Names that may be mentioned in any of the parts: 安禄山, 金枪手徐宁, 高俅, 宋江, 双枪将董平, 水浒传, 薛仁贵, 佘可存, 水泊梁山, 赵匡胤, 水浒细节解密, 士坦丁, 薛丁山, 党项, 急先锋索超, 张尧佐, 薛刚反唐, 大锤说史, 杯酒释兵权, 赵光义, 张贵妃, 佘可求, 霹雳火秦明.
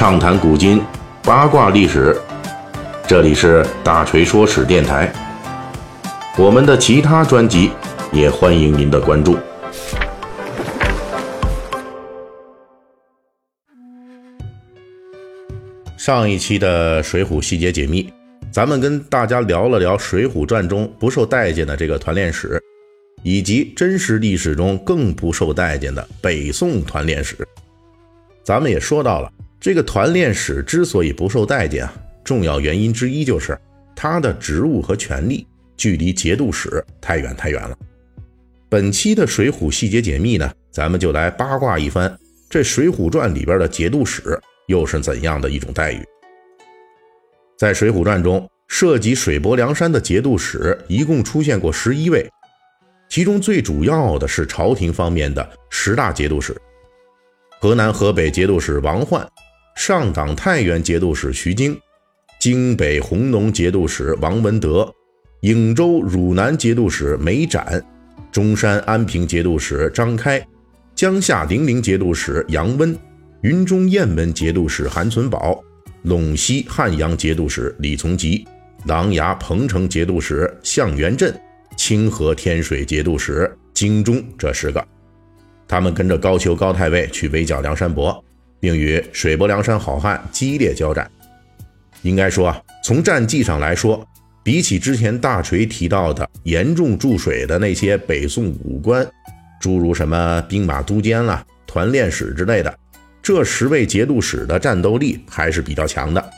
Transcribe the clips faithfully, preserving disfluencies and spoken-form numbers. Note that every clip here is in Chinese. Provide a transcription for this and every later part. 畅谈古今，八卦历史。这里是大锤说史电台，我们的其他专辑也欢迎您的关注。上一期的水浒细节解密，咱们跟大家聊了聊水浒传中不受待见的这个团练史，以及真实历史中更不受待见的北宋团练史。咱们也说到了，这个团练史之所以不受待见啊，重要原因之一就是它的职务和权力距离节度使太远太远了。本期的水浒细节解密呢，咱们就来八卦一番，这水浒传里边的节度使又是怎样的一种待遇。在水浒传中，涉及水泊梁山的节度使一共出现过十一位，其中最主要的是朝廷方面的十大节度使，河南河北节度使王焕，上党太原节度使徐经，京北弘农节度使王文德，颍州汝南节度使梅展，中山安平节度使张开，江夏零陵节度使杨温，云中雁门节度使韩存宝，陇西汉阳节度使李从吉，琅琊彭城节度使向元振，清河天水节度使京中，这十个他们跟着高俅高太尉去围剿梁山伯，并与水泊梁山好汉激烈交战。应该说啊，从战绩上来说，比起之前大锤提到的严重注水的那些北宋武官，诸如什么兵马都监啦、啊、团练使之类的，这十位节度使的战斗力还是比较强的。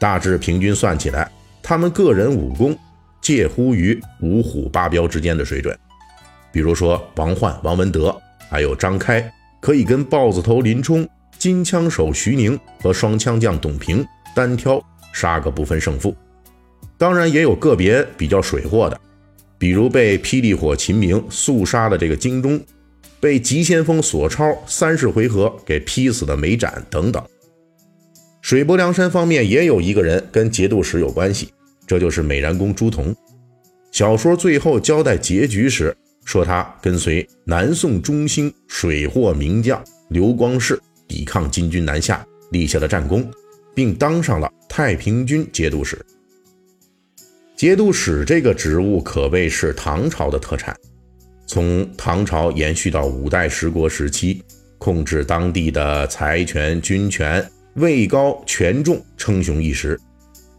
大致平均算起来，他们个人武功介乎于五虎八彪之间的水准。比如说王焕、王文德还有张开，可以跟豹子头林冲、金枪手徐宁和双枪将董平单挑，杀个不分胜负。当然也有个别比较水货的，比如被霹雳火秦明速杀的这个京中，被急先锋索超三十回合给劈死的梅展等等。水泊梁山方面也有一个人跟节度使有关系，这就是美髯公朱仝。小说最后交代结局时说，他跟随南宋中兴水货名将刘光世抵抗金军南下，立下了战功，并当上了太平军节度使。节度使这个职务可谓是唐朝的特产，从唐朝延续到五代十国时期，控制当地的财权、军权，位高权重，称雄一时，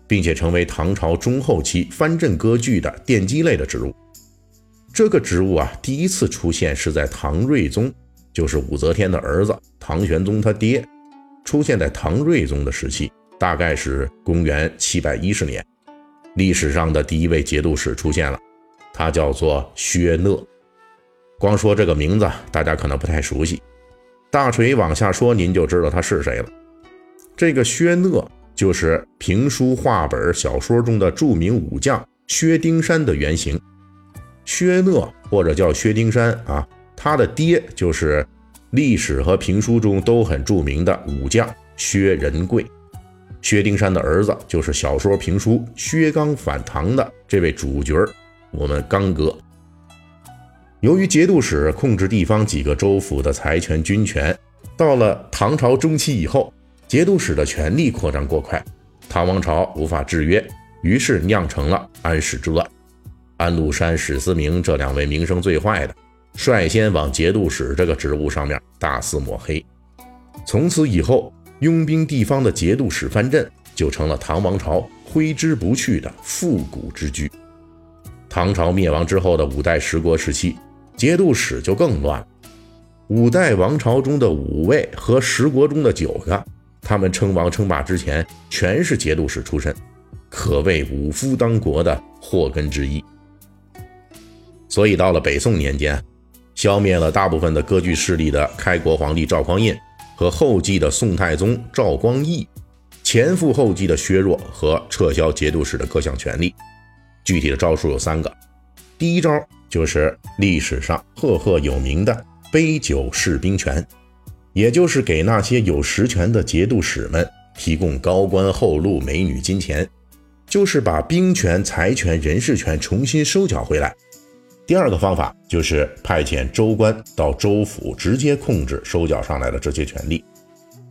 并且成为唐朝中后期藩镇割据的奠基类的职务。这个职务啊，第一次出现是在唐睿宗，就是武则天的儿子唐玄宗他爹，出现在唐睿宗的时期，大概是公元七百一十年，历史上的第一位节度使出现了，他叫做薛讷。光说这个名字大家可能不太熟悉，大锤往下说您就知道他是谁了。这个薛讷就是评书、话本、小说中的著名武将薛丁山的原型。薛讷或者叫薛丁山啊，他的爹就是历史和评书中都很著名的武将薛仁贵。薛丁山的儿子就是小说评书《薛刚反唐》的这位主角，我们刚哥。由于节度使控制地方几个州府的财权军权，到了唐朝中期以后，节度使的权力扩张过快，唐王朝无法制约，于是酿成了安史之乱。安禄山、史思明这两位名声最坏的，率先往节度使这个职务上面大肆抹黑。从此以后，拥兵地方的节度使藩镇就成了唐王朝挥之不去的复古之居。唐朝灭亡之后的五代十国时期，节度使就更乱了。五代王朝中的五位和十国中的九个，他们称王称霸之前全是节度使出身，可谓五夫当国的祸根之一。所以到了北宋年间，消灭了大部分的割据势力的开国皇帝赵匡胤和后继的宋太宗赵光义，前赴后继的削弱和撤销节度使的各项权利。具体的招数有三个，第一招就是历史上赫赫有名的杯酒释兵权，也就是给那些有实权的节度使们提供高官厚禄、美女、金钱，就是把兵权、财权、人事权重新收缴回来。第二个方法就是派遣州官到州府直接控制收缴上来的这些权利。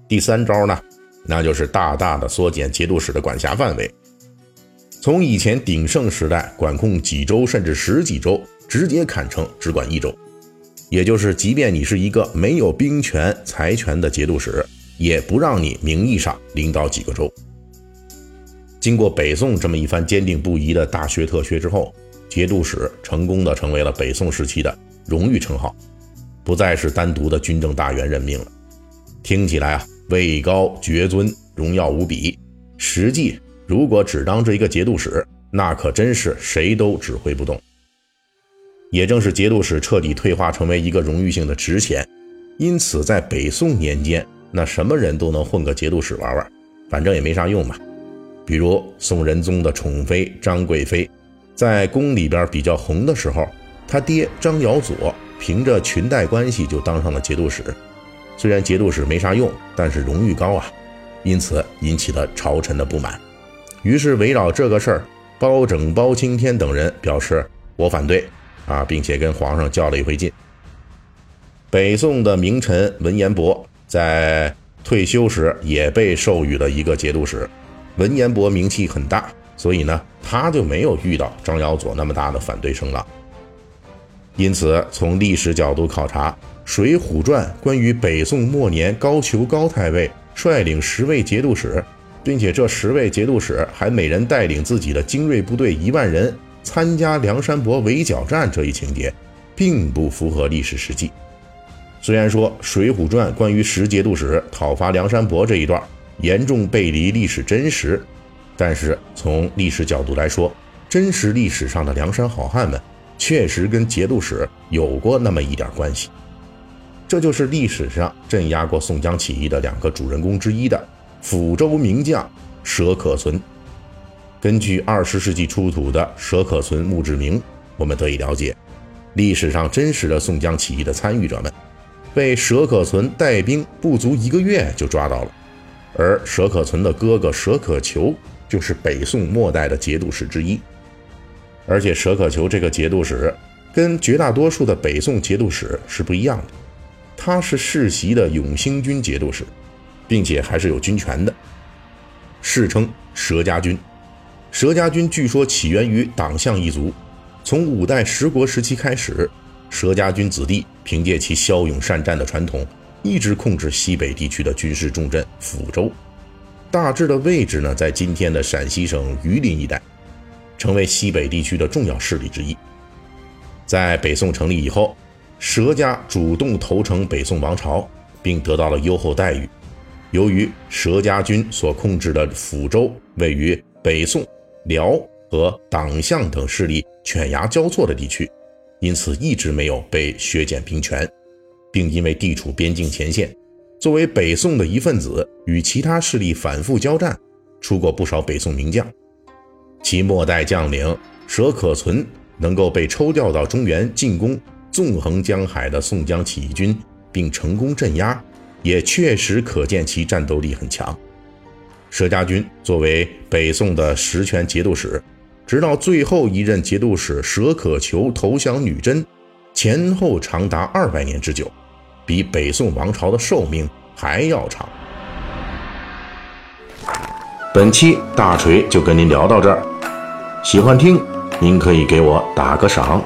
第三招呢，那就是大大的缩减节度使的管辖范围。从以前鼎盛时代管控几州甚至十几州，直接砍成只管一州。也就是即便你是一个没有兵权财权的节度使，也不让你名义上领导几个州。经过北宋这么一番坚定不移的大削特削之后，节度使成功的成为了北宋时期的荣誉称号，不再是单独的军政大员任命了。听起来啊，位高爵尊，荣耀无比，实际如果只当这一个节度使，那可真是谁都指挥不动。也正是节度使彻底退化成为一个荣誉性的职衔，因此在北宋年间，那什么人都能混个节度使玩玩，反正也没啥用嘛。比如宋仁宗的宠妃张贵妃，在宫里边比较红的时候，他爹张尧佐凭着裙带关系就当上了节度使。虽然节度使没啥用，但是荣誉高啊，因此引起了朝臣的不满。于是围绕这个事儿，包拯、包青天等人表示我反对啊，并且跟皇上较了一回劲。北宋的名臣文彦博在退休时也被授予了一个节度使。文彦博名气很大，所以呢，他就没有遇到张尧佐那么大的反对声浪。因此，从历史角度考察，《水浒传》关于北宋末年高俅高太尉率领十位节度使，并且这十位节度使还每人带领自己的精锐部队一万人参加梁山伯围剿战这一情节，并不符合历史实际。虽然说《水浒传》关于十节度使讨伐梁山伯这一段严重背离历史真实，但是从历史角度来说，真实历史上的梁山好汉们确实跟节度使有过那么一点关系。这就是历史上镇压过宋江起义的两个主人公之一的抚州名将佘可存。根据二十世纪出土的佘可存墓志铭，我们得以了解历史上真实的宋江起义的参与者们被佘可存带兵不足一个月就抓到了。而佘可存的哥哥佘可求就是北宋末代的节度使之一，而且佘可求这个节度使跟绝大多数的北宋节度使是不一样的，他是世袭的永兴军节度使，并且还是有军权的，世称佘家军。佘家军据说起源于党项一族，从五代十国时期开始，佘家军子弟凭借其骁勇善战的传统，一直控制西北地区的军事重镇抚州，大致的位置呢在今天的陕西省榆林一带，成为西北地区的重要势力之一。在北宋成立以后，佘家主动投诚北宋王朝，并得到了优厚待遇。由于佘家军所控制的抚州位于北宋、辽和党项等势力犬牙交错的地区，因此一直没有被削减兵权，并因为地处边境前线，作为北宋的一份子，与其他势力反复交战，出过不少北宋名将。其末代将领佘可存能够被抽调到中原进攻纵横江海的宋江起义军，并成功镇压，也确实可见其战斗力很强。佘家军作为北宋的实权节度使，直到最后一任节度使佘可求投降女真，前后长达二百年之久，比北宋王朝的寿命还要长。本期大锤就跟您聊到这儿，喜欢听您可以给我打个赏。